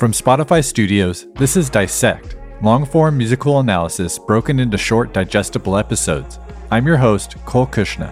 From Spotify Studios, this is Dissect, long-form musical analysis broken into short, digestible episodes. I'm your host, Cole Kushner.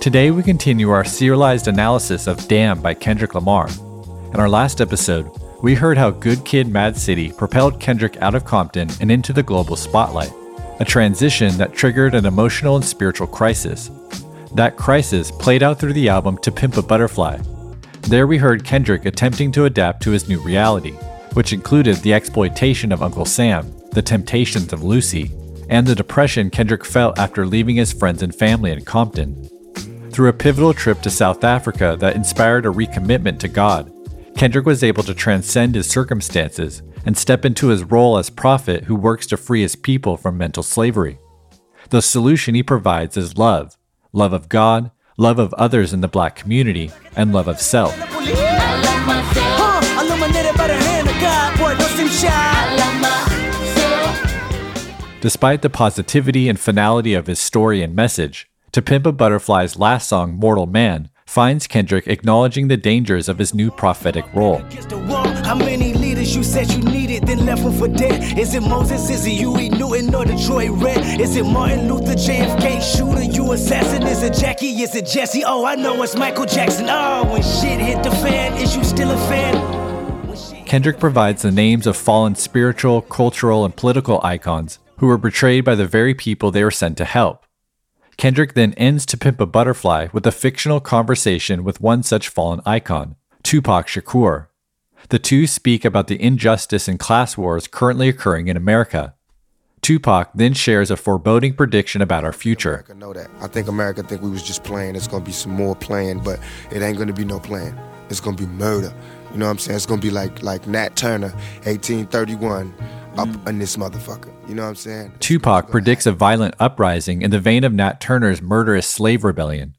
Today we continue our serialized analysis of Damn by Kendrick Lamar. In our last episode, we heard how Good Kid Mad City propelled Kendrick out of Compton and into the global spotlight, a transition that triggered an emotional and spiritual crisis. That crisis played out through the album To Pimp a Butterfly. There we heard Kendrick attempting to adapt to his new reality, which included the exploitation of Uncle Sam, the temptations of Lucy, and the depression Kendrick felt after leaving his friends and family in Compton. Through a pivotal trip to South Africa that inspired a recommitment to God, Kendrick was able to transcend his circumstances and step into his role as prophet who works to free his people from mental slavery. The solution he provides is love, love of God, love of others in the black community, and love of self. Despite the positivity and finality of his story and message, To Pimp a Butterfly's last song, Mortal Man, finds Kendrick acknowledging the dangers of his new prophetic role. How many leaders you said you needed, then left them for dead? Is it Moses? Is it Huey Newton or Detroit Red? Is it Martin Luther, JFK shooter, you assassin? Is it Jackie? Is it Jesse? Oh, I know it's Michael Jackson. Oh, when shit hit the fan, is you still a fan? Kendrick provides the names of fallen spiritual, cultural, and political icons who were betrayed by the very people they were sent to help. Kendrick then ends To Pimp a Butterfly with a fictional conversation with one such fallen icon, Tupac Shakur. The two speak about the injustice and class wars currently occurring in America. Tupac then shares a foreboding prediction about our future. America know that. I think America think we was just playing. It's going to be some more playing, but it ain't going to be no playing. It's going to be murder. You know what I'm saying? It's going to be like Nat Turner, 1831. Up in this motherfucker. You know what I'm saying? Tupac predicts a violent uprising in the vein of Nat Turner's murderous slave rebellion.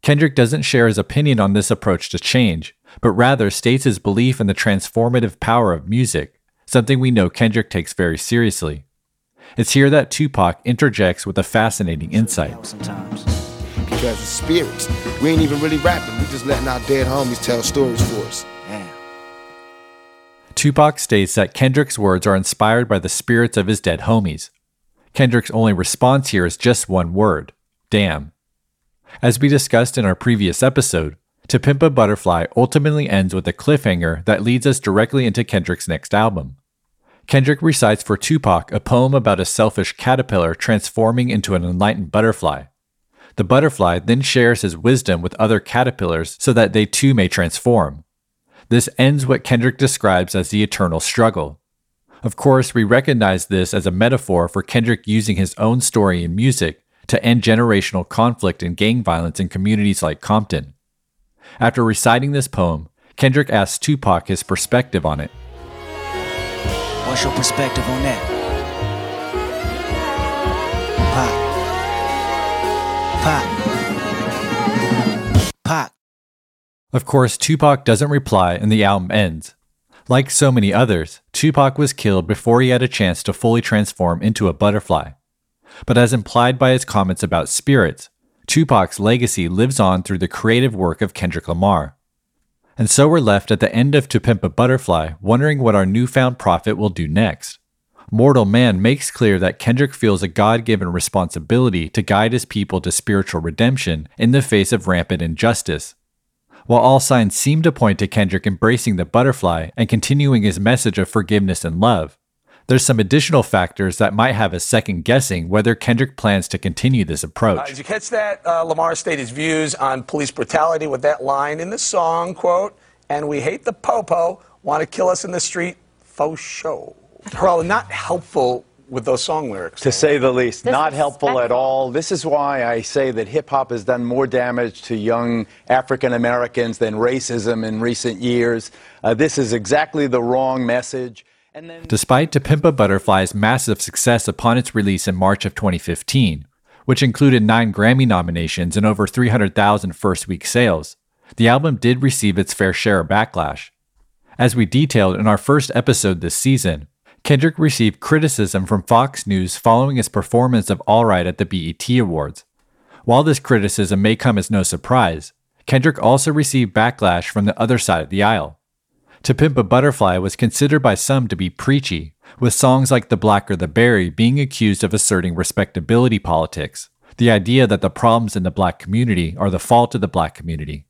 Kendrick doesn't share his opinion on this approach to change, but rather states his belief in the transformative power of music, something we know Kendrick takes very seriously. It's here that Tupac interjects with a fascinating insight. Sometimes. Because it's spirits. We ain't even really rapping. We just letting our dead homies tell stories for us. Tupac states that Kendrick's words are inspired by the spirits of his dead homies. Kendrick's only response here is just one word, damn. As we discussed in our previous episode, To Pimp a Butterfly ultimately ends with a cliffhanger that leads us directly into Kendrick's next album. Kendrick recites for Tupac a poem about a selfish caterpillar transforming into an enlightened butterfly. The butterfly then shares his wisdom with other caterpillars so that they too may transform. This ends what Kendrick describes as the eternal struggle. Of course, we recognize this as a metaphor for Kendrick using his own story in music to end generational conflict and gang violence in communities like Compton. After reciting this poem, Kendrick asks Tupac his perspective on it. What's your perspective on that? Pop. Of course, Tupac doesn't reply and the album ends. Like so many others, Tupac was killed before he had a chance to fully transform into a butterfly. But as implied by his comments about spirits, Tupac's legacy lives on through the creative work of Kendrick Lamar. And so we're left at the end of To Pimp a Butterfly wondering what our newfound prophet will do next. Mortal Man makes clear that Kendrick feels a God-given responsibility to guide his people to spiritual redemption in the face of rampant injustice. While all signs seem to point to Kendrick embracing the butterfly and continuing his message of forgiveness and love, there's some additional factors that might have us second-guessing whether Kendrick plans to continue this approach. Did you catch that? Lamar stated his views on police brutality with that line in the song, quote, and we hate the po-po, want to kill us in the street, faux show. Probably not helpful with those song lyrics. To say the least, not helpful at all. This is why I say that hip-hop has done more damage to young African Americans than racism in recent years. This is exactly the wrong message. Despite To Pimp a Butterfly's massive success upon its release in March of 2015, which included 9 Grammy nominations and over 300,000 first-week sales, the album did receive its fair share of backlash. As we detailed in our first episode this season, Kendrick received criticism from Fox News following his performance of Alright at the BET Awards. While this criticism may come as no surprise, Kendrick also received backlash from the other side of the aisle. To Pimp a Butterfly was considered by some to be preachy, with songs like The Black or the Berry being accused of asserting respectability politics, the idea that the problems in the black community are the fault of the black community.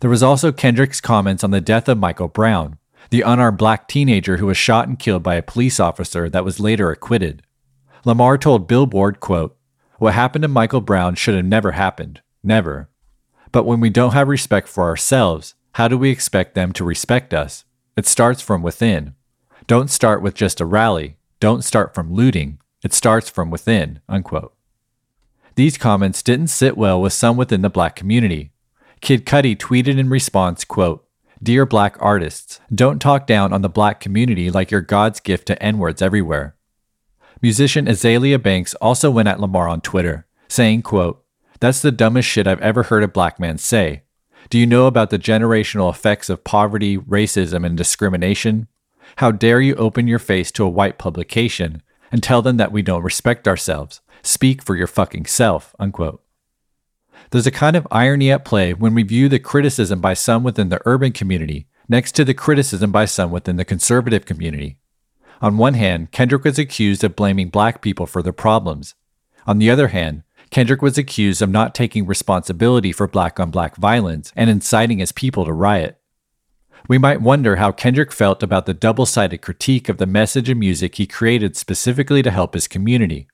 There was also Kendrick's comments on the death of Michael Brown, the unarmed black teenager who was shot and killed by a police officer that was later acquitted. Lamar told Billboard, quote, "What happened to Michael Brown should have never happened. Never. But when we don't have respect for ourselves, how do we expect them to respect us? It starts from within. Don't start with just a rally. Don't start from looting. It starts from within," unquote. These comments didn't sit well with some within the black community. Kid Cudi tweeted in response, quote, "Dear black artists, don't talk down on the black community like you're God's gift to N-words everywhere." Musician Azealia Banks also went at Lamar on Twitter, saying, quote, "That's the dumbest shit I've ever heard a black man say. Do you know about the generational effects of poverty, racism, and discrimination? How dare you open your face to a white publication and tell them that we don't respect ourselves? Speak for your fucking self," unquote. There's a kind of irony at play when we view the criticism by some within the urban community next to the criticism by some within the conservative community. On one hand, Kendrick was accused of blaming black people for their problems. On the other hand, Kendrick was accused of not taking responsibility for black-on-black violence and inciting his people to riot. We might wonder how Kendrick felt about the double-sided critique of the message and music he created specifically to help his community.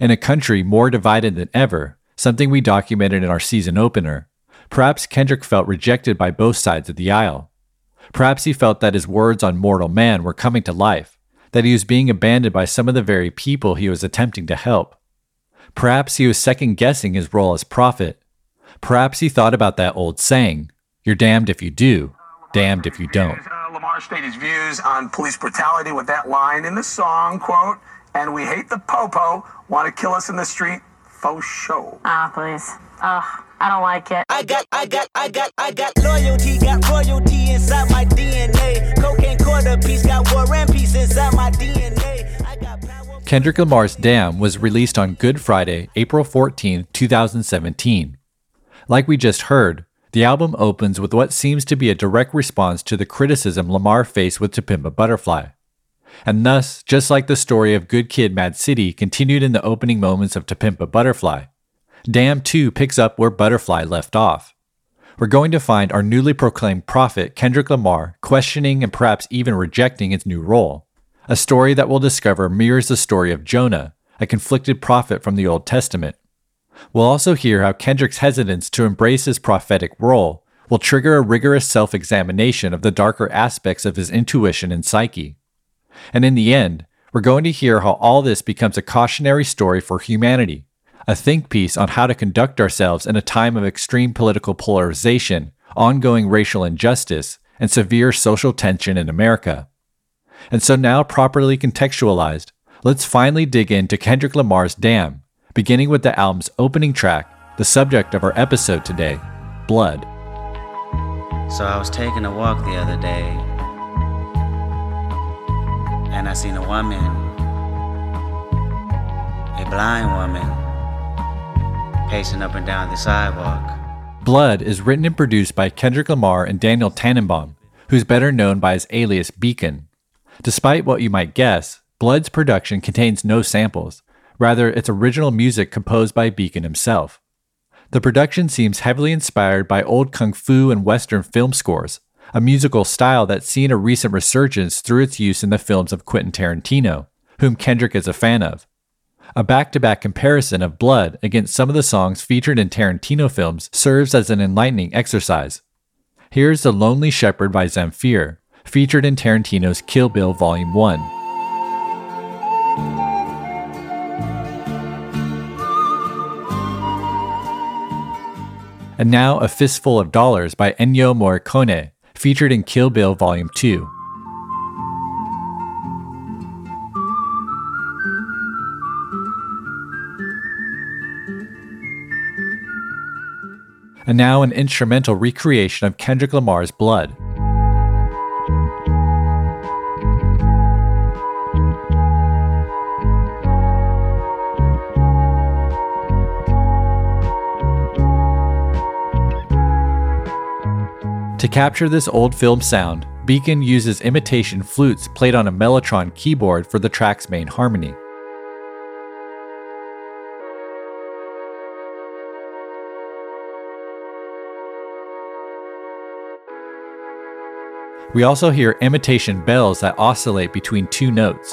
In a country more divided than ever, something we documented in our season opener, perhaps Kendrick felt rejected by both sides of the aisle. Perhaps he felt that his words on Mortal Man were coming to life, that he was being abandoned by some of the very people he was attempting to help. Perhaps he was second-guessing his role as prophet. Perhaps he thought about that old saying, "You're damned if you do, damned if you don't." Lamar stated his views on police brutality with that line in the song, quote, "And we hate the po-po, want to kill us in the street, faux show." Ah, please. Ugh, I don't like it. I got loyalty, got royalty inside my DNA. Cocaine quarter piece, got war and peace inside my DNA. I got power. Kendrick Lamar's Damn was released on Good Friday, April 14, 2017. Like we just heard, the album opens with what seems to be a direct response to the criticism Lamar faced with To Pimp a Butterfly. And thus, just like the story of Good Kid Mad City continued in the opening moments of To Pimp a Butterfly, Damn 2 picks up where Butterfly left off. We're going to find our newly proclaimed prophet, Kendrick Lamar, questioning and perhaps even rejecting his new role. A story that we'll discover mirrors the story of Jonah, a conflicted prophet from the Old Testament. We'll also hear how Kendrick's hesitance to embrace his prophetic role will trigger a rigorous self-examination of the darker aspects of his intuition and psyche. And in the end, we're going to hear how all this becomes a cautionary story for humanity, a think piece on how to conduct ourselves in a time of extreme political polarization, ongoing racial injustice, and severe social tension in America. And so now properly contextualized, let's finally dig into Kendrick Lamar's Damn, beginning with the album's opening track, the subject of our episode today, Blood. So I was taking a walk the other day, and I seen a woman, a blind woman, pacing up and down the sidewalk. Blood is written and produced by Kendrick Lamar and Daniel Tannenbaum, who's better known by his alias Beacon. Despite what you might guess, Blood's production contains no samples. Rather, it's original music composed by Beacon himself. The production seems heavily inspired by old kung fu and Western film scores, a musical style that's seen a recent resurgence through its use in the films of Quentin Tarantino, whom Kendrick is a fan of. A back-to-back comparison of Blood against some of the songs featured in Tarantino films serves as an enlightening exercise. Here's The Lonely Shepherd by Zamfir, featured in Tarantino's Kill Bill Volume 1. And now A Fistful of Dollars by Ennio Morricone, featured in Kill Bill Volume 2. and now an instrumental recreation of Kendrick Lamar's Blood. To capture this old film sound, Beacon uses imitation flutes played on a Mellotron keyboard for the track's main harmony. We also hear imitation bells that oscillate between two notes.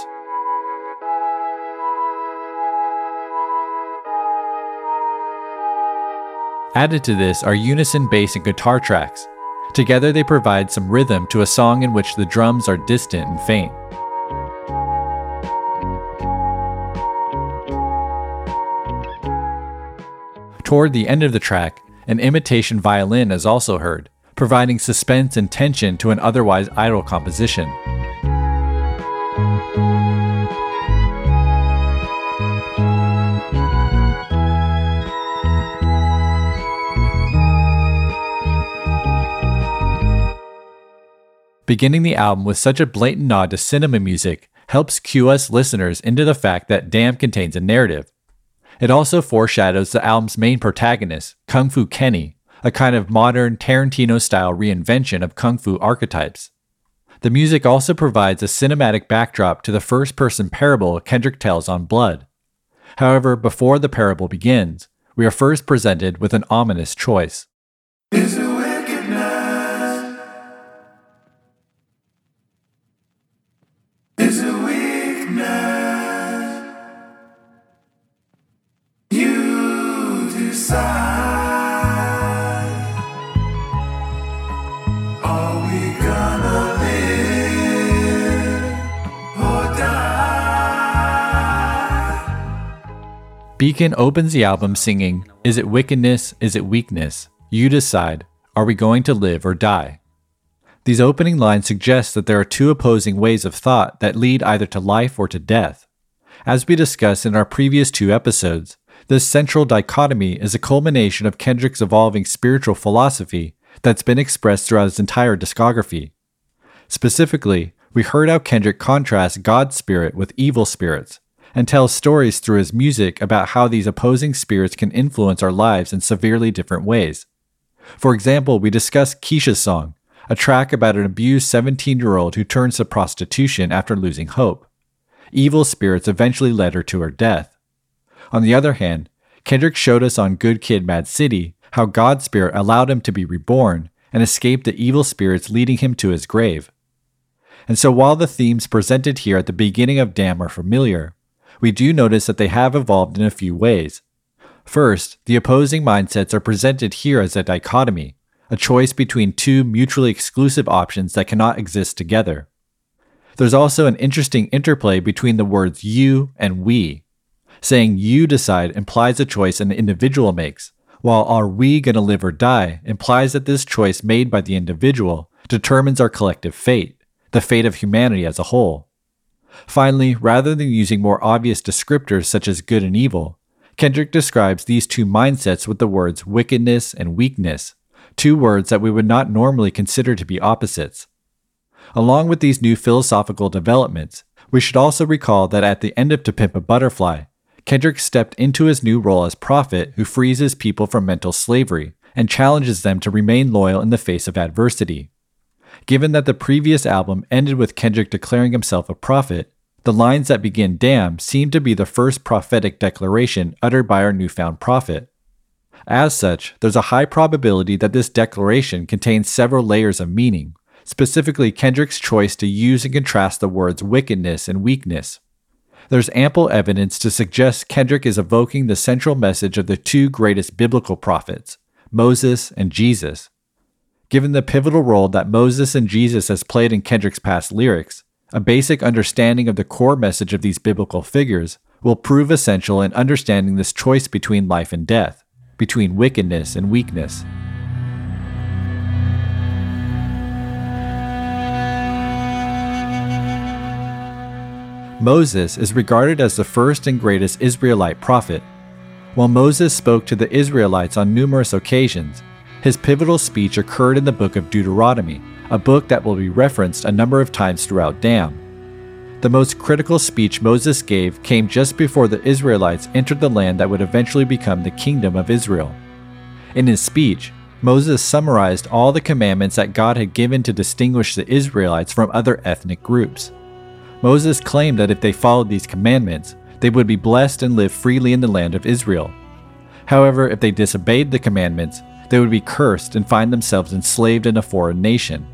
Added to this are unison bass and guitar tracks. Together they provide some rhythm to a song in which the drums are distant and faint. Toward the end of the track, an imitation violin is also heard, providing suspense and tension to an otherwise idle composition. Beginning the album with such a blatant nod to cinema music helps cue us listeners into the fact that Damn contains a narrative. It also foreshadows the album's main protagonist, Kung Fu Kenny, a kind of modern Tarantino-style reinvention of Kung Fu archetypes. The music also provides a cinematic backdrop to the first-person parable Kendrick tells on Blood. However, before the parable begins, we are first presented with an ominous choice. Beacon opens the album singing, "Is it wickedness? Is it weakness? You decide. Are we going to live or die?" These opening lines suggest that there are two opposing ways of thought that lead either to life or to death. As we discussed in our previous two episodes, this central dichotomy is a culmination of Kendrick's evolving spiritual philosophy that's been expressed throughout his entire discography. Specifically, we heard how Kendrick contrasts God's spirit with evil spirits, and tells stories through his music about how these opposing spirits can influence our lives in severely different ways. For example, we discussed Keisha's song, a track about an abused 17-year-old who turns to prostitution after losing hope. Evil spirits eventually led her to her death. On the other hand, Kendrick showed us on Good Kid Mad City how God's spirit allowed him to be reborn and escape the evil spirits leading him to his grave. And so while the themes presented here at the beginning of Damn are familiar, we do notice that they have evolved in a few ways. First, the opposing mindsets are presented here as a dichotomy, a choice between two mutually exclusive options that cannot exist together. There's also an interesting interplay between the words you and we. Saying you decide implies a choice an individual makes, while are we going to live or die implies that this choice made by the individual determines our collective fate, the fate of humanity as a whole. Finally, rather than using more obvious descriptors such as good and evil, Kendrick describes these two mindsets with the words wickedness and weakness, two words that we would not normally consider to be opposites. Along with these new philosophical developments, we should also recall that at the end of To Pimp a Butterfly, Kendrick stepped into his new role as prophet who frees his people from mental slavery and challenges them to remain loyal in the face of adversity. Given that the previous album ended with Kendrick declaring himself a prophet, the lines that begin Damn seem to be the first prophetic declaration uttered by our newfound prophet. As such, there's a high probability that this declaration contains several layers of meaning, specifically Kendrick's choice to use and contrast the words wickedness and weakness. There's ample evidence to suggest Kendrick is evoking the central message of the two greatest biblical prophets, Moses and Jesus. Given the pivotal role that Moses and Jesus has played in Kendrick's past lyrics, a basic understanding of the core message of these biblical figures will prove essential in understanding this choice between life and death, between wickedness and weakness. Moses is regarded as the first and greatest Israelite prophet. While Moses spoke to the Israelites on numerous occasions, His pivotal speech occurred in the book of Deuteronomy, a book that will be referenced a number of times throughout Damn. The most critical speech Moses gave came just before the Israelites entered the land that would eventually become the Kingdom of Israel. In his speech, Moses summarized all the commandments that God had given to distinguish the Israelites from other ethnic groups. Moses claimed that if they followed these commandments, they would be blessed and live freely in the land of Israel. However, if they disobeyed the commandments, they would be cursed and find themselves enslaved in a foreign nation.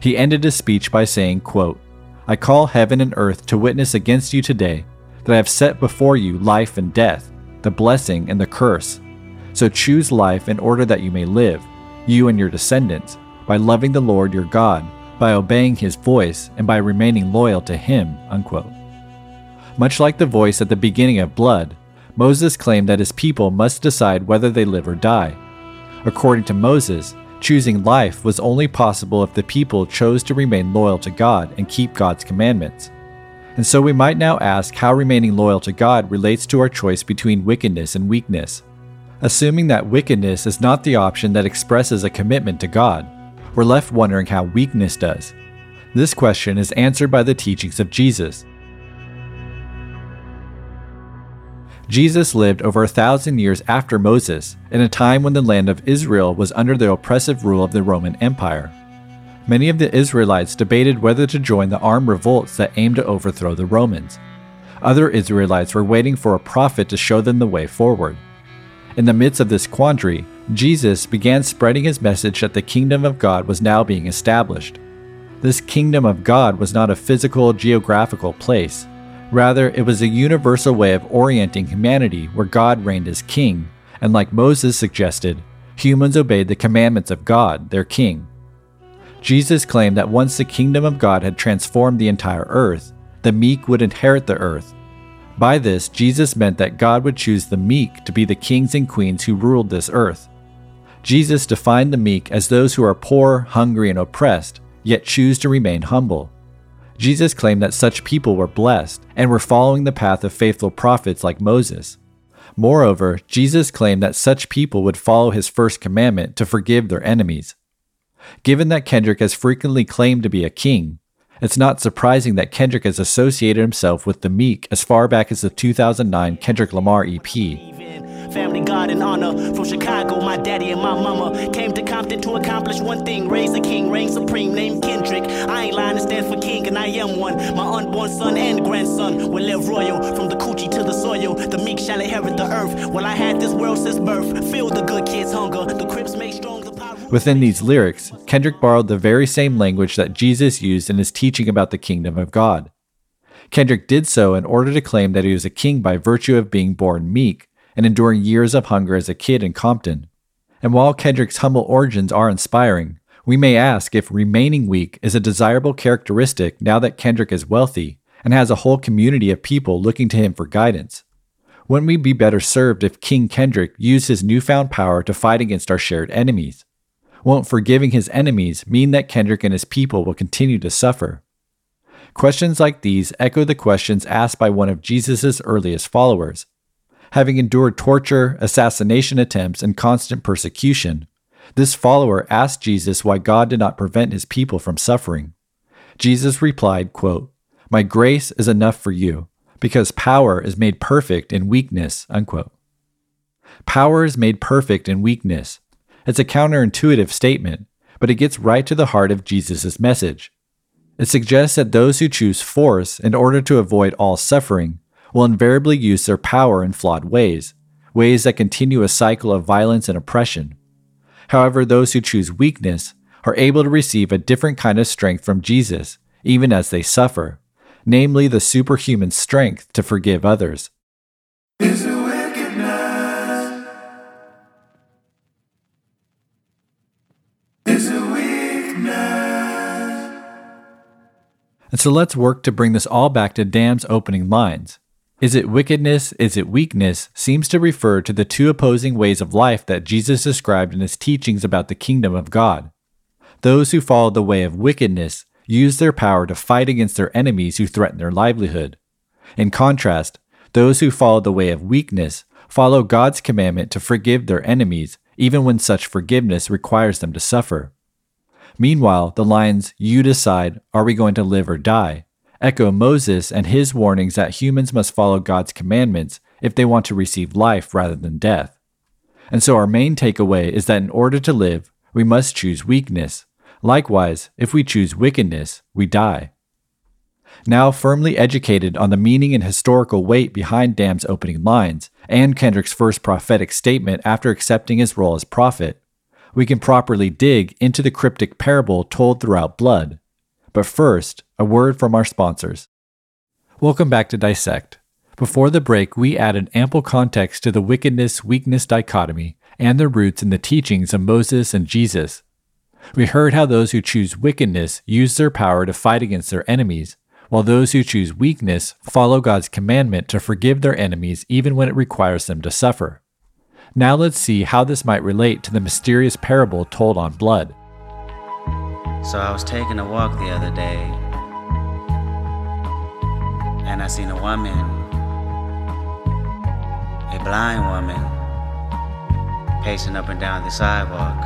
He ended his speech by saying, quote, "I call heaven and earth to witness against you today that I have set before you life and death, the blessing and the curse. So choose life in order that you may live, you and your descendants, by loving the Lord your God, by obeying his voice, and by remaining loyal to him." Unquote. Much like the voice at the beginning of Blood, Moses claimed that his people must decide whether they live or die. According to Moses, choosing life was only possible if the people chose to remain loyal to God and keep God's commandments. And so we might now ask how remaining loyal to God relates to our choice between wickedness and weakness. Assuming that wickedness is not the option that expresses a commitment to God, we're left wondering how weakness does. This question is answered by the teachings of Jesus. Jesus lived over 1,000 years after Moses, in a time when the land of Israel was under the oppressive rule of the Roman Empire. Many of the Israelites debated whether to join the armed revolts that aimed to overthrow the Romans. Other Israelites were waiting for a prophet to show them the way forward. In the midst of this quandary, Jesus began spreading his message that the kingdom of God was now being established. This kingdom of God was not a physical, geographical place. Rather, it was a universal way of orienting humanity where God reigned as king, and like Moses suggested, humans obeyed the commandments of God, their king. Jesus claimed that once the kingdom of God had transformed the entire earth, the meek would inherit the earth. By this, Jesus meant that God would choose the meek to be the kings and queens who ruled this earth. Jesus defined the meek as those who are poor, hungry, and oppressed, yet choose to remain humble. Jesus claimed that such people were blessed and were following the path of faithful prophets like Moses. Moreover, Jesus claimed that such people would follow his first commandment to forgive their enemies. Given that Kendrick has frequently claimed to be a king, it's not surprising that Kendrick has associated himself with the meek as far back as the 2009 Kendrick Lamar EP. Family, God, and honor. From Chicago, my daddy and my mama came to Compton to accomplish one thing: raise a king, reign supreme, named Kendrick. I ain't lying, it stands for king, and I am one. My unborn son and grandson will live royal. From the coochie to the soil, the meek shall inherit the earth. Well, I had this world since birth. Feel the good kids' hunger. The Crips make strong the power. Within these lyrics, Kendrick borrowed the very same language that Jesus used in his teaching about the kingdom of God. Kendrick did so in order to claim that he was a king by virtue of being born meek and enduring years of hunger as a kid in Compton. And while Kendrick's humble origins are inspiring, we may ask if remaining weak is a desirable characteristic now that Kendrick is wealthy and has a whole community of people looking to him for guidance. Wouldn't we be better served if King Kendrick used his newfound power to fight against our shared enemies? Won't forgiving his enemies mean that Kendrick and his people will continue to suffer? Questions like these echo the questions asked by one of Jesus' earliest followers. Having endured torture, assassination attempts, and constant persecution, this follower asked Jesus why God did not prevent his people from suffering. Jesus replied, quote, "My grace is enough for you, because power is made perfect in weakness," unquote. Power is made perfect in weakness. It's a counterintuitive statement, but it gets right to the heart of Jesus' message. It suggests that those who choose force in order to avoid all suffering will invariably use their power in flawed ways, ways that continue a cycle of violence and oppression. However, those who choose weakness are able to receive a different kind of strength from Jesus, even as they suffer, namely the superhuman strength to forgive others. And so let's work to bring this all back to Damn's opening lines. Is it wickedness, is it weakness, seems to refer to the two opposing ways of life that Jesus described in his teachings about the kingdom of God. Those who follow the way of wickedness use their power to fight against their enemies who threaten their livelihood. In contrast, those who follow the way of weakness follow God's commandment to forgive their enemies even when such forgiveness requires them to suffer. Meanwhile, the lines, "You decide, are we going to live or die?" echo Moses and his warnings that humans must follow God's commandments if they want to receive life rather than death. And so our main takeaway is that in order to live, we must choose weakness. Likewise, if we choose wickedness, we die. Now firmly educated on the meaning and historical weight behind Damn's opening lines, and Kendrick's first prophetic statement after accepting his role as prophet, we can properly dig into the cryptic parable told throughout Blood. But first, a word from our sponsors. Welcome back to Dissect. Before the break, we added ample context to the wickedness-weakness dichotomy and their roots in the teachings of Moses and Jesus. We heard how those who choose wickedness use their power to fight against their enemies, while those who choose weakness follow God's commandment to forgive their enemies even when it requires them to suffer. Now let's see how this might relate to the mysterious parable told on Blood. So I was taking a walk the other day, and I seen a woman, a blind woman, pacing up and down the sidewalk.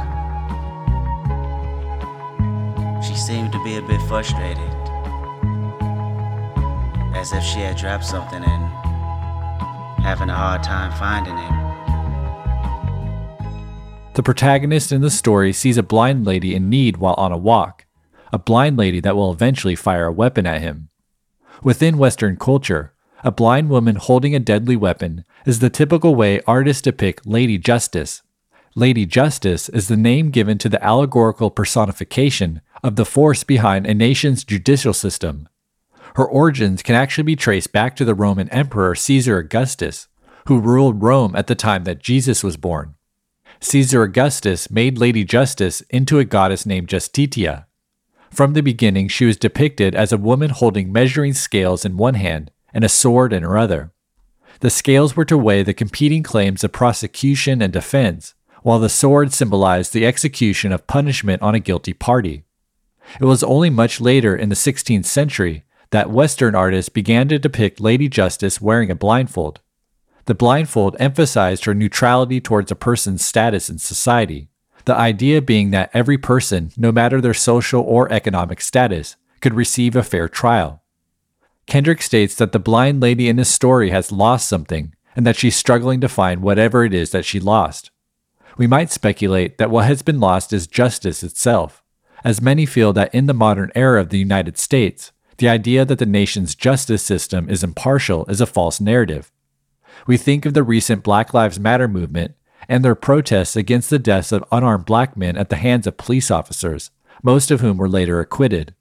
She seemed to be a bit frustrated, as if she had dropped something and having a hard time finding it. The protagonist in the story sees a blind lady in need while on a walk, a blind lady that will eventually fire a weapon at him. Within Western culture, a blind woman holding a deadly weapon is the typical way artists depict Lady Justice. Lady Justice is the name given to the allegorical personification of the force behind a nation's judicial system. Her origins can actually be traced back to the Roman Emperor Caesar Augustus, who ruled Rome at the time that Jesus was born. Caesar Augustus made Lady Justice into a goddess named Justitia. From the beginning, she was depicted as a woman holding measuring scales in one hand and a sword in her other. The scales were to weigh the competing claims of prosecution and defense, while the sword symbolized the execution of punishment on a guilty party. It was only much later in the 16th century that Western artists began to depict Lady Justice wearing a blindfold. The blindfold emphasized her neutrality towards a person's status in society, the idea being that every person, no matter their social or economic status, could receive a fair trial. Kendrick states that the blind lady in his story has lost something, and that she's struggling to find whatever it is that she lost. We might speculate that what has been lost is justice itself, as many feel that in the modern era of the United States, the idea that the nation's justice system is impartial is a false narrative. We think of the recent Black Lives Matter movement and their protests against the deaths of unarmed black men at the hands of police officers, most of whom were later acquitted.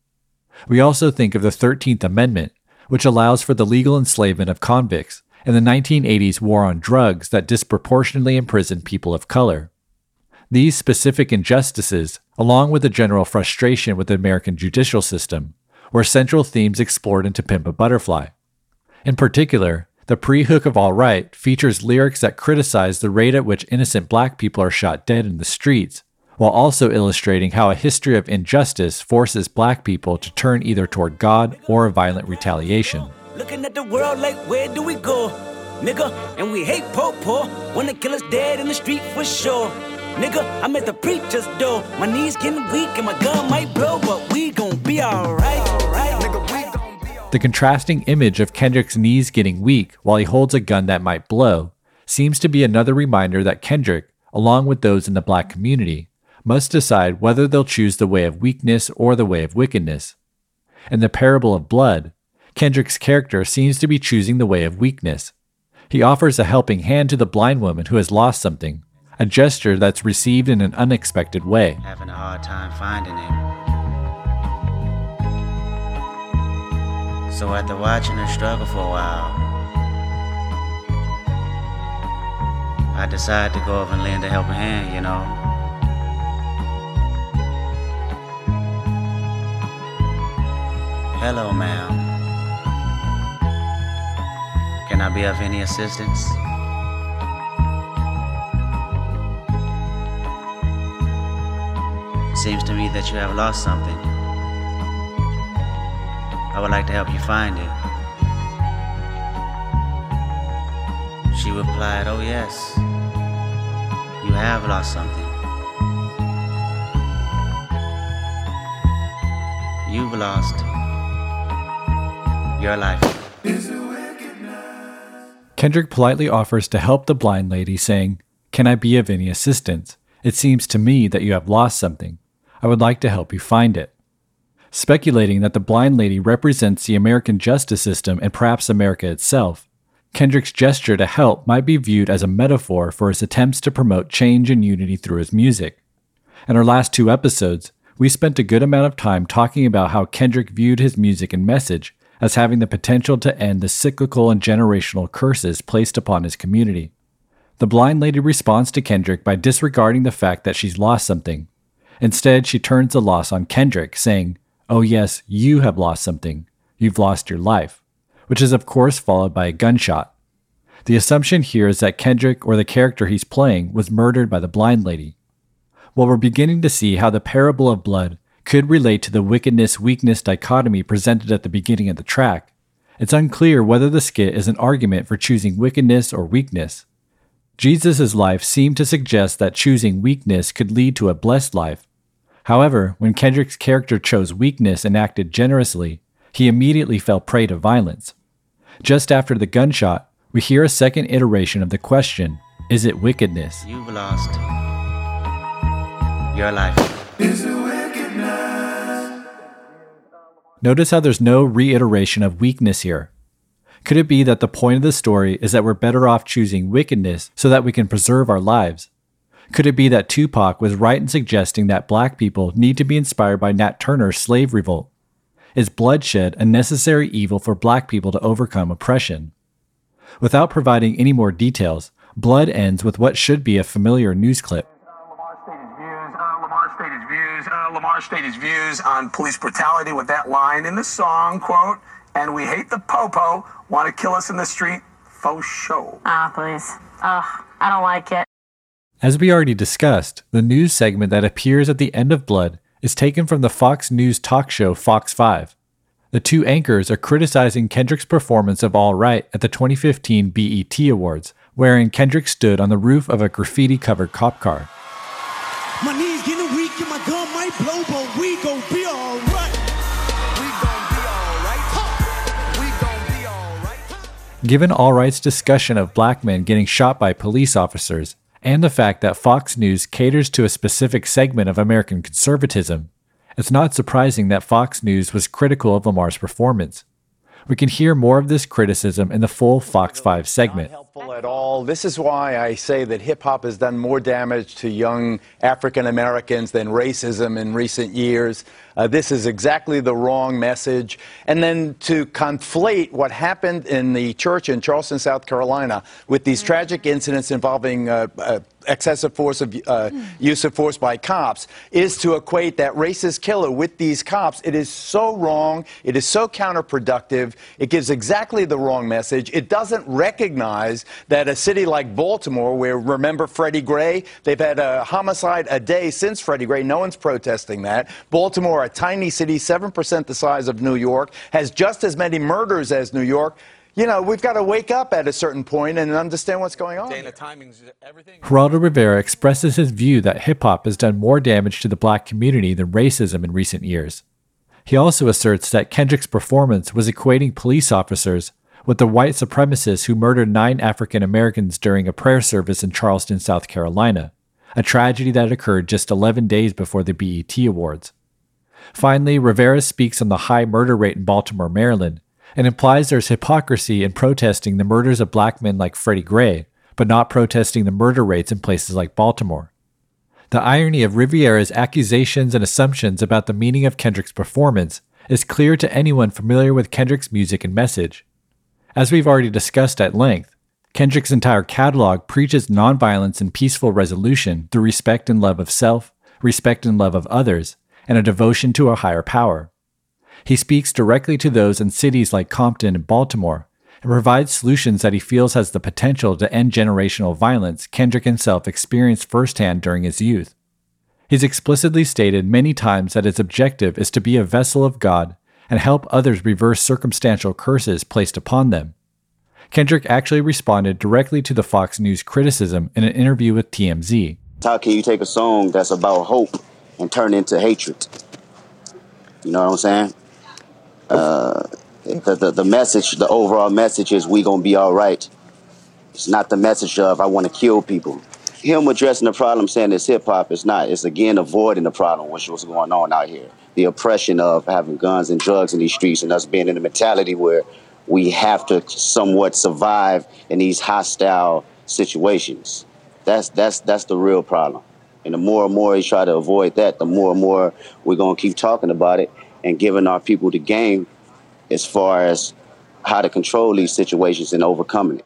We also think of the 13th Amendment, which allows for the legal enslavement of convicts, and the 1980s war on drugs that disproportionately imprisoned people of color. These specific injustices, along with the general frustration with the American judicial system, were central themes explored in To Pimp a Butterfly. In particular, the pre-hook of Alright features lyrics that criticize the rate at which innocent black people are shot dead in the streets, while also illustrating how a history of injustice forces black people to turn either toward God or violent retaliation. Looking at the world like, where do we go? Nigga, and we hate po-po, wanna kill us dead in the street for sure. Nigga, I'm at the preacher's door, my knees getting weak and my gun might blow, but we gon' be alright. The contrasting image of Kendrick's knees getting weak while he holds a gun that might blow seems to be another reminder that Kendrick, along with those in the black community, must decide whether they'll choose the way of weakness or the way of wickedness. In the parable of Blood, Kendrick's character seems to be choosing the way of weakness. He offers a helping hand to the blind woman who has lost something, a gesture that's received in an unexpected way. Having a hard time finding it. So after watching her struggle for a while, I decided to go over and lend a helping hand, you know. Hello, ma'am. Can I be of any assistance? Seems to me that you have lost something. I would like to help you find it. She replied, "Oh yes, you I have lost something. You've lost your life. Kendrick politely offers to help the blind lady, saying, "Can I be of any assistance? It seems to me that you have lost something. I would like to help you find it." Speculating that the blind lady represents the American justice system and perhaps America itself, Kendrick's gesture to help might be viewed as a metaphor for his attempts to promote change and unity through his music. In our last two episodes, we spent a good amount of time talking about how Kendrick viewed his music and message as having the potential to end the cyclical and generational curses placed upon his community. The blind lady responds to Kendrick by disregarding the fact that she's lost something. Instead, she turns the loss on Kendrick, saying, "Oh yes, you have lost something. You've lost your life," which is of course followed by a gunshot. The assumption here is that Kendrick, or the character he's playing, was murdered by the blind lady. Well, we're beginning to see how the parable of blood could relate to the wickedness-weakness dichotomy presented at the beginning of the track. It's unclear whether the skit is an argument for choosing wickedness or weakness. Jesus' life seemed to suggest that choosing weakness could lead to a blessed life. However, when Kendrick's character chose weakness and acted generously, he immediately fell prey to violence. Just after the gunshot, we hear a second iteration of the question, "Is it wickedness?" You've lost your life. Is it wickedness? Notice how there's no reiteration of weakness here. Could it be that the point of the story is that we're better off choosing wickedness so that we can preserve our lives? Could it be that Tupac was right in suggesting that black people need to be inspired by Nat Turner's slave revolt? Is bloodshed a necessary evil for black people to overcome oppression? Without providing any more details, Blood ends with what should be a familiar news clip. Lamar stated his views on police brutality with that line in the song, quote, "And we hate the popo, want to kill us in the street, faux show." Ah, please. Ugh, I don't like it. As we already discussed, the news segment that appears at the end of Blood is taken from the Fox News talk show Fox 5. The two anchors are criticizing Kendrick's performance of Alright at the 2015 BET Awards, wherein Kendrick stood on the roof of a graffiti-covered cop car. "My knees getting weak and my gun might blow, but we gon' be alright. We gon' be alright. Huh. We gon' be alright." Huh. Given Alright's discussion of black men getting shot by police officers, and the fact that Fox News caters to a specific segment of American conservatism, it's not surprising that Fox News was critical of Lamar's performance. We can hear more of this criticism in the full Fox 5 segment. "Not helpful at all. This is why I say that hip-hop has done more damage to young African Americans than racism in recent years. This is exactly the wrong message." And then to conflate what happened in the church in Charleston, South Carolina, with these tragic incidents involving excessive force of use of force by cops, is to equate that racist killer with these cops. It is so wrong. It is so counterproductive. It gives exactly the wrong message. It doesn't recognize that a city like Baltimore, where, remember Freddie Gray? They've had a homicide a day since Freddie Gray. No one's protesting that. Baltimore, a tiny city, 7% the size of New York, has just as many murders as New York. You know, we've got to wake up at a certain point and understand what's going on. Geraldo Rivera expresses his view that hip-hop has done more damage to the black community than racism in recent years. He also asserts that Kendrick's performance was equating police officers with the white supremacists who murdered 9 African Americans during a prayer service in Charleston, South Carolina, a tragedy that occurred just 11 days before the BET Awards. Finally, Rivera speaks on the high murder rate in Baltimore, Maryland, and implies there's hypocrisy in protesting the murders of black men like Freddie Gray, but not protesting the murder rates in places like Baltimore. The irony of Rivera's accusations and assumptions about the meaning of Kendrick's performance is clear to anyone familiar with Kendrick's music and message. As we've already discussed at length, Kendrick's entire catalog preaches nonviolence and peaceful resolution through respect and love of self, respect and love of others, and a devotion to a higher power. He speaks directly to those in cities like Compton and Baltimore, and provides solutions that he feels has the potential to end generational violence Kendrick himself experienced firsthand during his youth. He's explicitly stated many times that his objective is to be a vessel of God and help others reverse circumstantial curses placed upon them. Kendrick actually responded directly to the Fox News criticism in an interview with TMZ. How can you take a song that's about hope and turn it into hatred? You know what I'm saying? The message, the overall message is we gonna be all right. It's not the message of I want to kill people. Him addressing the problem, saying it's hip hop, it's not. It's again avoiding the problem, which was going on out here. The oppression of having guns and drugs in these streets and us being in a mentality where we have to somewhat survive in these hostile situations. That's the real problem. And the more and more you try to avoid that, the more and more we're going to keep talking about it and giving our people the game as far as how to control these situations and overcoming it.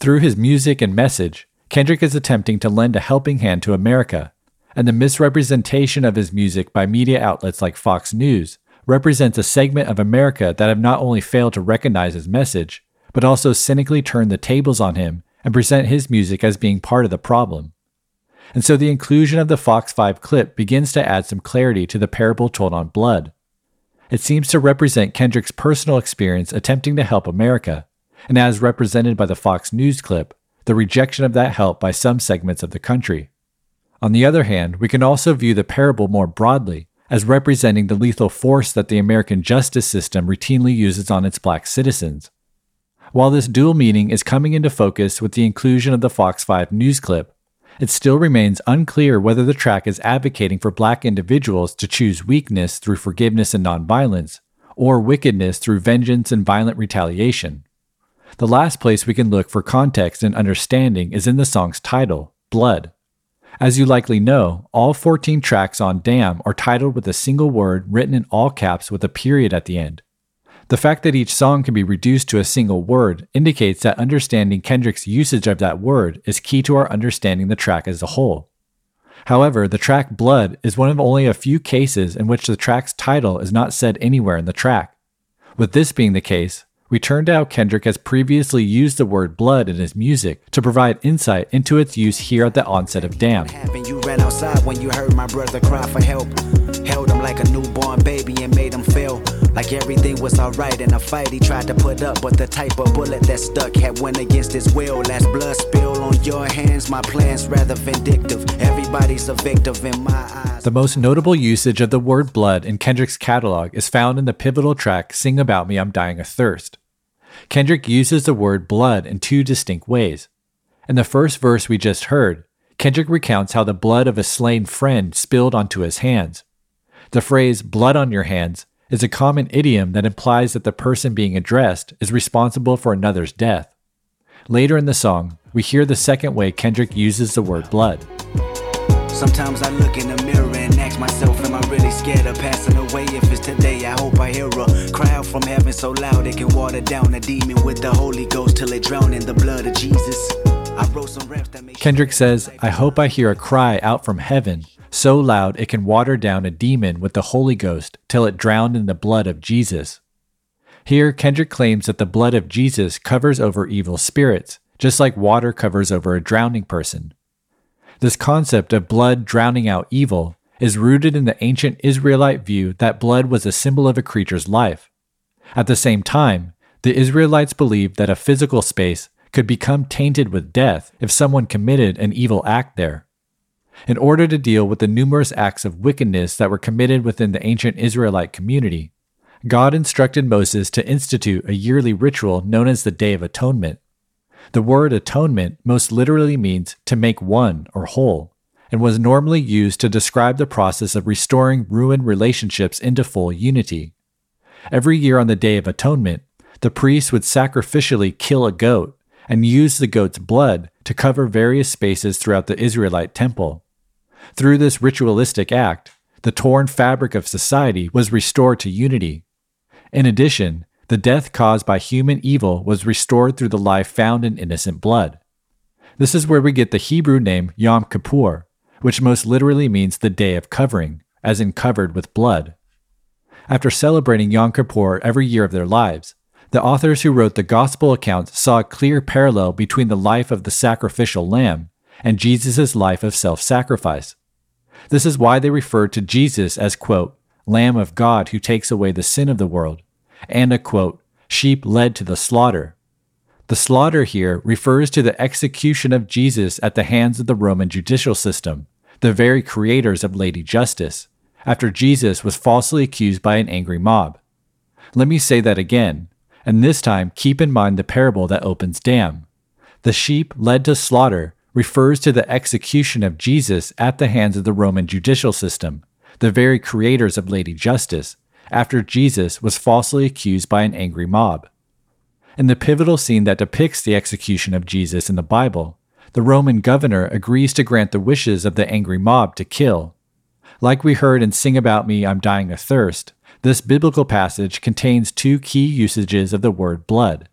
Through his music and message, Kendrick is attempting to lend a helping hand to America, and the misrepresentation of his music by media outlets like Fox News represents a segment of America that have not only failed to recognize his message, but also cynically turned the tables on him and present his music as being part of the problem. And so the inclusion of the Fox 5 clip begins to add some clarity to the parable told on Blood. It seems to represent Kendrick's personal experience attempting to help America, and as represented by the Fox News clip, the rejection of that help by some segments of the country. On the other hand, we can also view the parable more broadly as representing the lethal force that the American justice system routinely uses on its black citizens. While this dual meaning is coming into focus with the inclusion of the Fox 5 news clip, it still remains unclear whether the track is advocating for black individuals to choose weakness through forgiveness and nonviolence, or wickedness through vengeance and violent retaliation. The last place we can look for context and understanding is in the song's title, Blood. As you likely know, all 14 tracks on Damn are titled with a single word written in all caps with a period at the end. The fact that each song can be reduced to a single word indicates that understanding Kendrick's usage of that word is key to our understanding the track as a whole. However, the track Blood is one of only a few cases in which the track's title is not said anywhere in the track. With this being the case, we turn to how Kendrick has previously used the word blood in his music to provide insight into its use here at the onset of Damn. You ran outside when you heard my brother cry for help. Held him like a newborn baby and made him feel like everything was alright in a fight he tried to put up, but the type of bullet that stuck had went against his will. Last blood spill on your hands, my plans rather vindictive. Everybody's a victim in my eyes. The most notable usage of the word blood in Kendrick's catalog is found in the pivotal track Sing About Me I'm Dying of Thirst. Kendrick uses the word blood in two distinct ways. In the first verse we just heard, Kendrick recounts how the blood of a slain friend spilled onto his hands. The phrase, blood on your hands, is a common idiom that implies that the person being addressed is responsible for another's death. Later in the song, we hear the second way Kendrick uses the word blood. Sometimes I look in the mirror and ask myself, am I really scared of passing away? If it's today, I hope I hear a cry from heaven so loud it can water down a demon with the Holy Ghost till it drown in the blood of Jesus. I wrote some raps that make Kendrick says, I hope I hear a cry out from heaven so loud it can water down a demon with the Holy Ghost till it drowned in the blood of Jesus. Here, Kendrick claims that the blood of Jesus covers over evil spirits, just like water covers over a drowning person. This concept of blood drowning out evil is rooted in the ancient Israelite view that blood was a symbol of a creature's life. At the same time, the Israelites believed that a physical space could become tainted with death if someone committed an evil act there. In order to deal with the numerous acts of wickedness that were committed within the ancient Israelite community, God instructed Moses to institute a yearly ritual known as the Day of Atonement. The word atonement most literally means to make one or whole, and was normally used to describe the process of restoring ruined relationships into full unity. Every year on the Day of Atonement, the priest would sacrificially kill a goat and use the goat's blood to cover various spaces throughout the Israelite temple. Through this ritualistic act, the torn fabric of society was restored to unity. In addition, the death caused by human evil was restored through the life found in innocent blood. This is where we get the Hebrew name Yom Kippur, which most literally means the day of covering, as in covered with blood. After celebrating Yom Kippur every year of their lives, the authors who wrote the Gospel accounts saw a clear parallel between the life of the sacrificial lamb and Jesus' life of self-sacrifice. This is why they referred to Jesus as, quote, Lamb of God who takes away the sin of the world, and a, quote, sheep led to the slaughter. The slaughter here refers to the execution of Jesus at the hands of the Roman judicial system, the very creators of Lady Justice, after Jesus was falsely accused by an angry mob. Let me say that again, and this time keep in mind the parable that opens Damn. The sheep led to slaughter refers to the execution of Jesus at the hands of the Roman judicial system, the very creators of Lady Justice, after Jesus was falsely accused by an angry mob. In the pivotal scene that depicts the execution of Jesus in the Bible, the Roman governor agrees to grant the wishes of the angry mob to kill. Like we heard in Sing About Me I'm Dying of Thirst, this biblical passage contains two key usages of the word blood.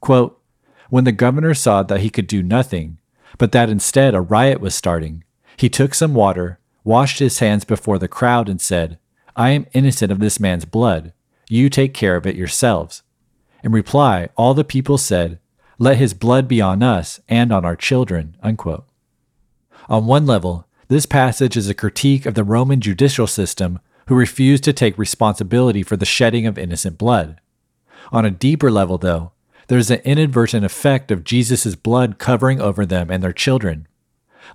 Quote, "When the governor saw that he could do nothing, but that instead a riot was starting, he took some water, washed his hands before the crowd, and said, 'I am innocent of this man's blood. You take care of it yourselves.' In reply, all the people said, 'Let his blood be on us and on our children.'" Unquote. On one level, this passage is a critique of the Roman judicial system who refused to take responsibility for the shedding of innocent blood. On a deeper level, though, there's an inadvertent effect of Jesus' blood covering over them and their children.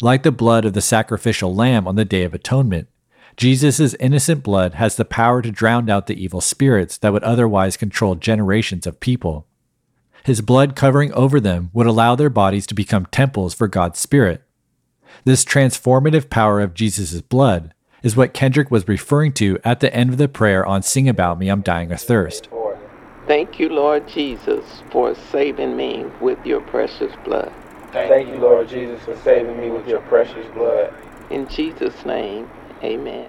Like the blood of the sacrificial lamb on the Day of Atonement, Jesus' innocent blood has the power to drown out the evil spirits that would otherwise control generations of people. His blood covering over them would allow their bodies to become temples for God's Spirit. This transformative power of Jesus' blood is what Kendrick was referring to at the end of the prayer on Sing About Me, I'm Dying of Thirst. Thank you, Lord Jesus, for saving me with your precious blood. Thank you, Lord Jesus, for saving me with your precious blood. In Jesus' name, amen.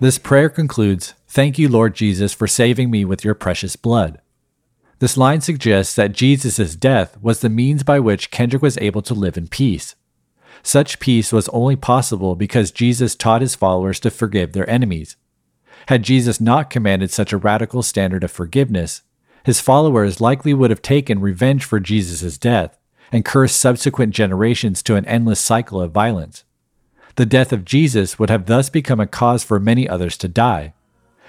This prayer concludes, "Thank you, Lord Jesus, for saving me with your precious blood." This line suggests that Jesus' death was the means by which Kendrick was able to live in peace. Such peace was only possible because Jesus taught his followers to forgive their enemies. Had Jesus not commanded such a radical standard of forgiveness, his followers likely would have taken revenge for Jesus' death and cursed subsequent generations to an endless cycle of violence. The death of Jesus would have thus become a cause for many others to die.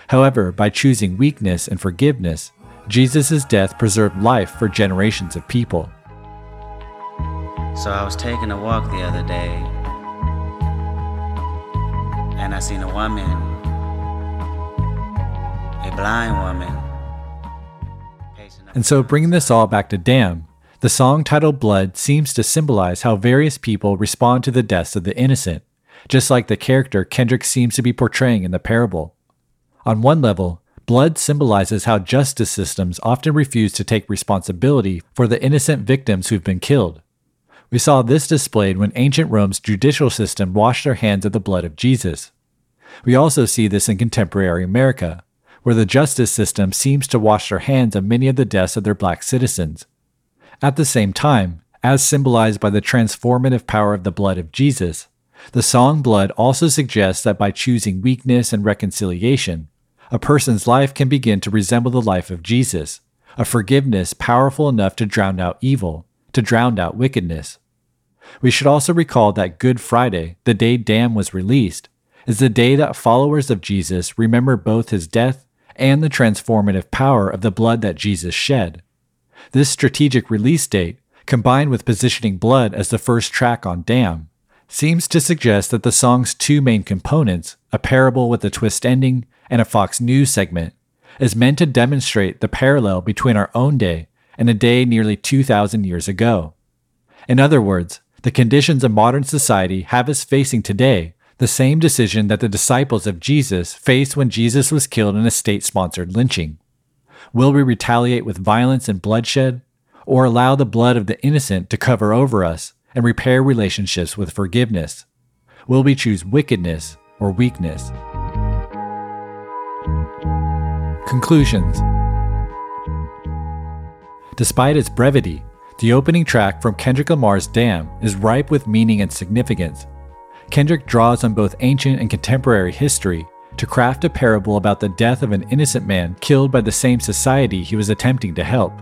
However, by choosing weakness and forgiveness, Jesus' death preserved life for generations of people. So I was taking a walk the other day, and I seen a woman, a blind woman. And so bringing this all back to Damn, the song titled Blood seems to symbolize how various people respond to the deaths of the innocent, just like the character Kendrick seems to be portraying in the parable. On one level, blood symbolizes how justice systems often refuse to take responsibility for the innocent victims who've been killed. We saw this displayed when ancient Rome's judicial system washed their hands of the blood of Jesus. We also see this in contemporary America, where the justice system seems to wash their hands of many of the deaths of their black citizens. At the same time, as symbolized by the transformative power of the blood of Jesus, the song Blood also suggests that by choosing weakness and reconciliation, a person's life can begin to resemble the life of Jesus, a forgiveness powerful enough to drown out evil, to drown out wickedness. We should also recall that Good Friday, the day Damn was released, is the day that followers of Jesus remember both his death and the transformative power of the blood that Jesus shed. This strategic release date, combined with positioning Blood as the first track on Damn, seems to suggest that the song's two main components, a parable with a twist ending and a Fox News segment, is meant to demonstrate the parallel between our own day and a day nearly 2,000 years ago. In other words, the conditions of modern society have us facing today the same decision that the disciples of Jesus faced when Jesus was killed in a state-sponsored lynching. Will we retaliate with violence and bloodshed, or allow the blood of the innocent to cover over us and repair relationships with forgiveness? Will we choose wickedness or weakness? Conclusions. Despite its brevity, the opening track from Kendrick Lamar's Damn is ripe with meaning and significance. Kendrick draws on both ancient and contemporary history to craft a parable about the death of an innocent man killed by the same society he was attempting to help.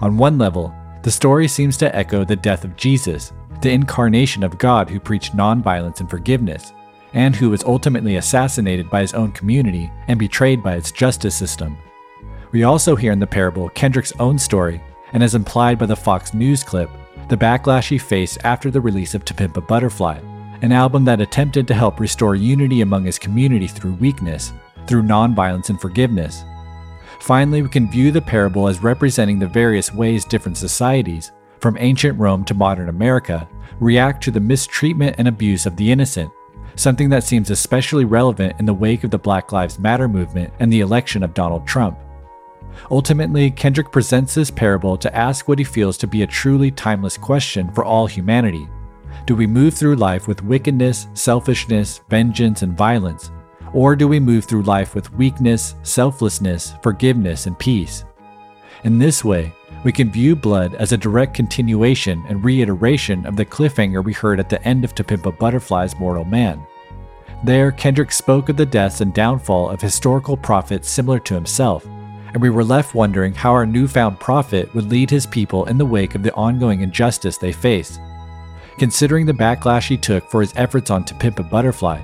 On one level, the story seems to echo the death of Jesus, the incarnation of God who preached nonviolence and forgiveness, and who was ultimately assassinated by his own community and betrayed by its justice system. We also hear in the parable Kendrick's own story and as implied by the Fox News clip, the backlash he faced after the release of To Pimp a Butterfly, an album that attempted to help restore unity among his community through weakness, through nonviolence and forgiveness. Finally, we can view the parable as representing the various ways different societies, from ancient Rome to modern America, react to the mistreatment and abuse of the innocent, something that seems especially relevant in the wake of the Black Lives Matter movement and the election of Donald Trump. Ultimately, Kendrick presents this parable to ask what he feels to be a truly timeless question for all humanity. Do we move through life with wickedness, selfishness, vengeance, and violence? Or do we move through life with weakness, selflessness, forgiveness, and peace? In this way, we can view Blood as a direct continuation and reiteration of the cliffhanger we heard at the end of To Pimp a Butterfly's Mortal Man. There, Kendrick spoke of the deaths and downfall of historical prophets similar to himself, and we were left wondering how our newfound prophet would lead his people in the wake of the ongoing injustice they faced. Considering the backlash he took for his efforts on To Pimp a Butterfly,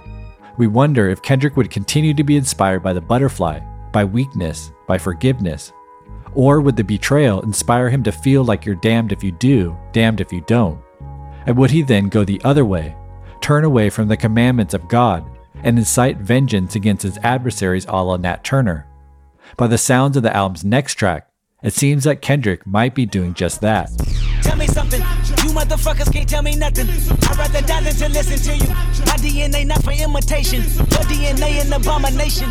we wonder if Kendrick would continue to be inspired by the butterfly, by weakness, by forgiveness. Or would the betrayal inspire him to feel like you're damned if you do, damned if you don't? And would he then go the other way, turn away from the commandments of God, and incite vengeance against his adversaries a la Nat Turner? By the sounds of the album's next track, it seems that Kendrick might be doing just that. Tell me something. You motherfuckers can't tell me nothing. I'd rather die than to listen to you. My DNA not for imitation. Your DNA an abomination.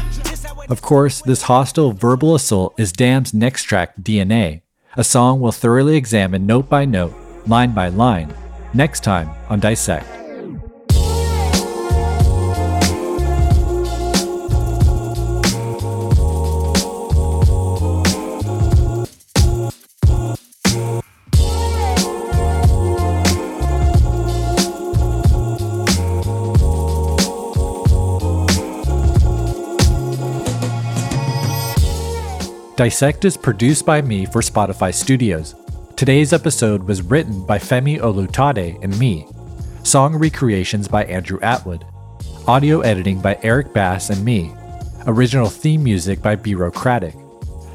Of course, this hostile verbal assault is Damn's next track, DNA, a song we'll thoroughly examine note by note, line by line, next time on Dissect. Dissect is produced by me for Spotify Studios. Today's episode was written by Femi Olutade and me. Song recreations by Andrew Atwood. Audio editing by Eric Bass and me. Original theme music by Bureaucratic.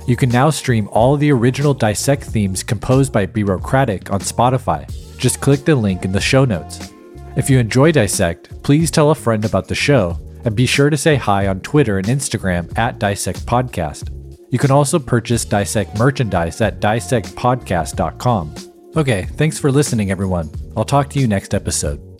You can now stream all the original Dissect themes composed by Bureaucratic on Spotify. Just click the link in the show notes. If you enjoy Dissect, please tell a friend about the show, and be sure to say hi on Twitter and Instagram @DissectPodcast. You can also purchase Dissect merchandise at dissectpodcast.com. Okay, thanks for listening, everyone. I'll talk to you next episode.